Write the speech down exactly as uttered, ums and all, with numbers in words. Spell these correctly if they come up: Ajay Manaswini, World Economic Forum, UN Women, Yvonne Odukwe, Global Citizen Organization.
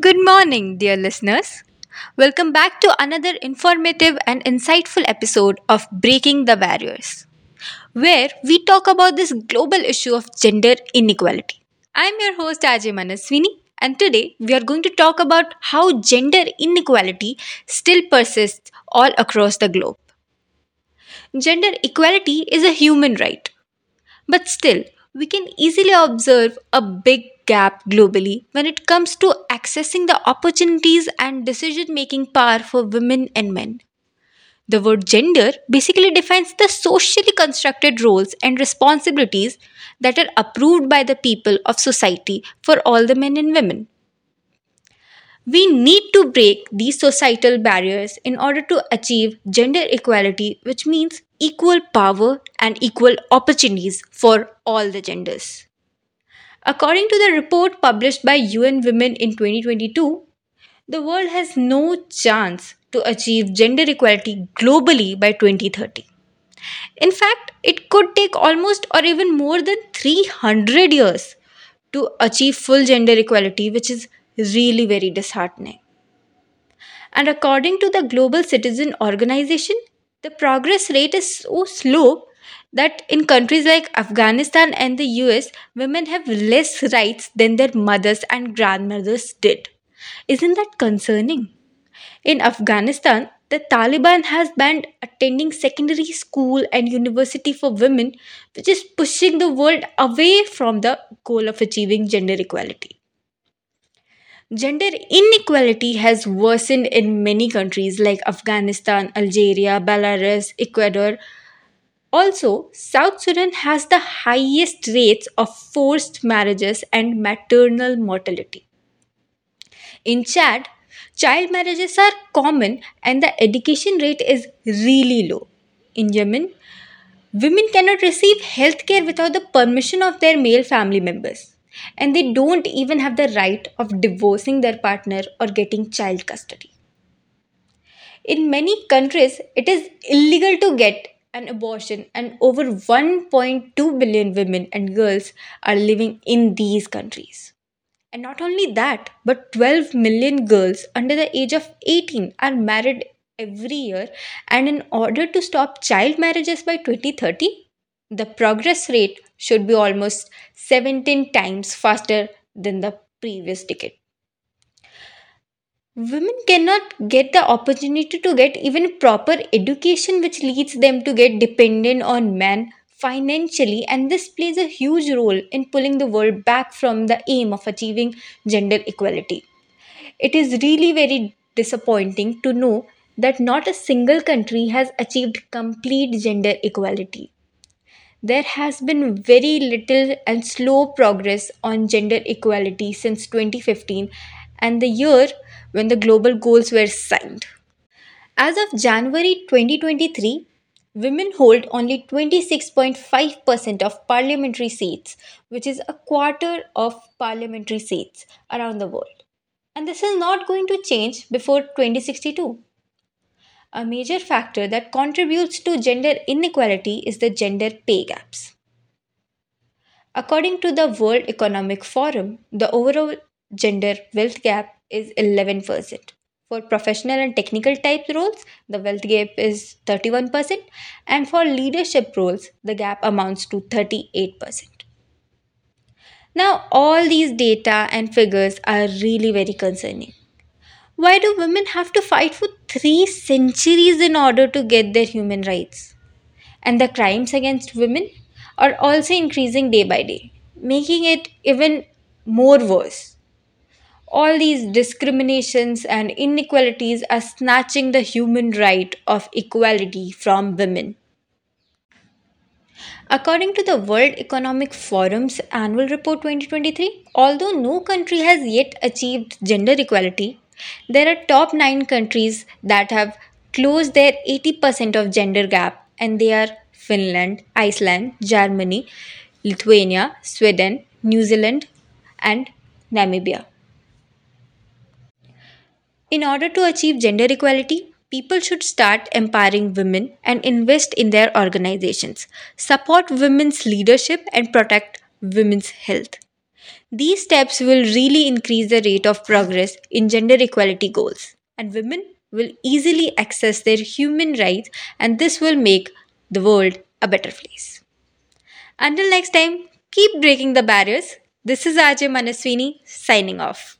Good morning, dear listeners. Welcome back to another informative and insightful episode of Breaking the Barriers, where we talk about this global issue of gender inequality. I'm your host Ajay Manaswini, and today we are going to talk about how gender inequality still persists all across the globe. Gender equality is a human right, but still, we can easily observe a big gap globally when it comes to accessing the opportunities and decision-making power for women and men. The word gender basically defines the socially constructed roles and responsibilities that are approved by the people of society for all the men and women. We need to break these societal barriers in order to achieve gender equality, which means equal power and equal opportunities for all the genders. According to the report published by U N Women in twenty twenty-two, the world has no chance to achieve gender equality globally by twenty thirty. In fact, it could take almost or even more than three hundred years to achieve full gender equality, which is really very disheartening. And according to the Global Citizen Organization, the progress rate is so slow that in countries like Afghanistan and the U S, women have less rights than their mothers and grandmothers did. Isn't that concerning? In Afghanistan, the Taliban has banned attending secondary school and university for women, which is pushing the world away from the goal of achieving gender equality. Gender inequality has worsened in many countries like Afghanistan, Algeria, Belarus, Ecuador. Also, South Sudan has the highest rates of forced marriages and maternal mortality. In Chad, child marriages are common and the education rate is really low. In Yemen, women cannot receive healthcare without the permission of their male family members, and they don't even have the right of divorcing their partner or getting child custody. In many countries, it is illegal to get an abortion, and over one point two billion women and girls are living in these countries. And not only that, but twelve million girls under the age of eighteen are married every year, and in order to stop child marriages by twenty thirty, the progress rate should be almost seventeen times faster than the previous decade. Women cannot get the opportunity to get even proper education, which leads them to get dependent on men financially, and this plays a huge role in pulling the world back from the aim of achieving gender equality. It is really very disappointing to know that not a single country has achieved complete gender equality. There has been very little and slow progress on gender equality since twenty fifteen and the year when the global goals were signed. As of January twenty twenty-three, women hold only twenty-six point five percent of parliamentary seats, which is a quarter of parliamentary seats around the world. And this is not going to change before twenty sixty-two. A major factor that contributes to gender inequality is the gender pay gaps. According to the World Economic Forum, the overall gender wealth gap is eleven percent. For professional and technical type roles, the wealth gap is thirty-one percent, and for leadership roles, the gap amounts to thirty-eight percent. Now, all these data and figures are really very concerning. Why do women have to fight for three centuries in order to get their human rights? And the crimes against women are also increasing day by day, making it even more worse. All these discriminations and inequalities are snatching the human right of equality from women. According to the World Economic Forum's Annual Report twenty twenty-three, although no country has yet achieved gender equality, there are top nine countries that have closed their eighty percent of gender gap, and they are Finland, Iceland, Germany, Lithuania, Sweden, New Zealand, and Namibia. In order to achieve gender equality, people should start empowering women and invest in their organizations, support women's leadership, and protect women's health. These steps will really increase the rate of progress in gender equality goals, and women will easily access their human rights, and this will make the world a better place. Until next time, keep breaking the barriers. This is Ajay Manaswini signing off.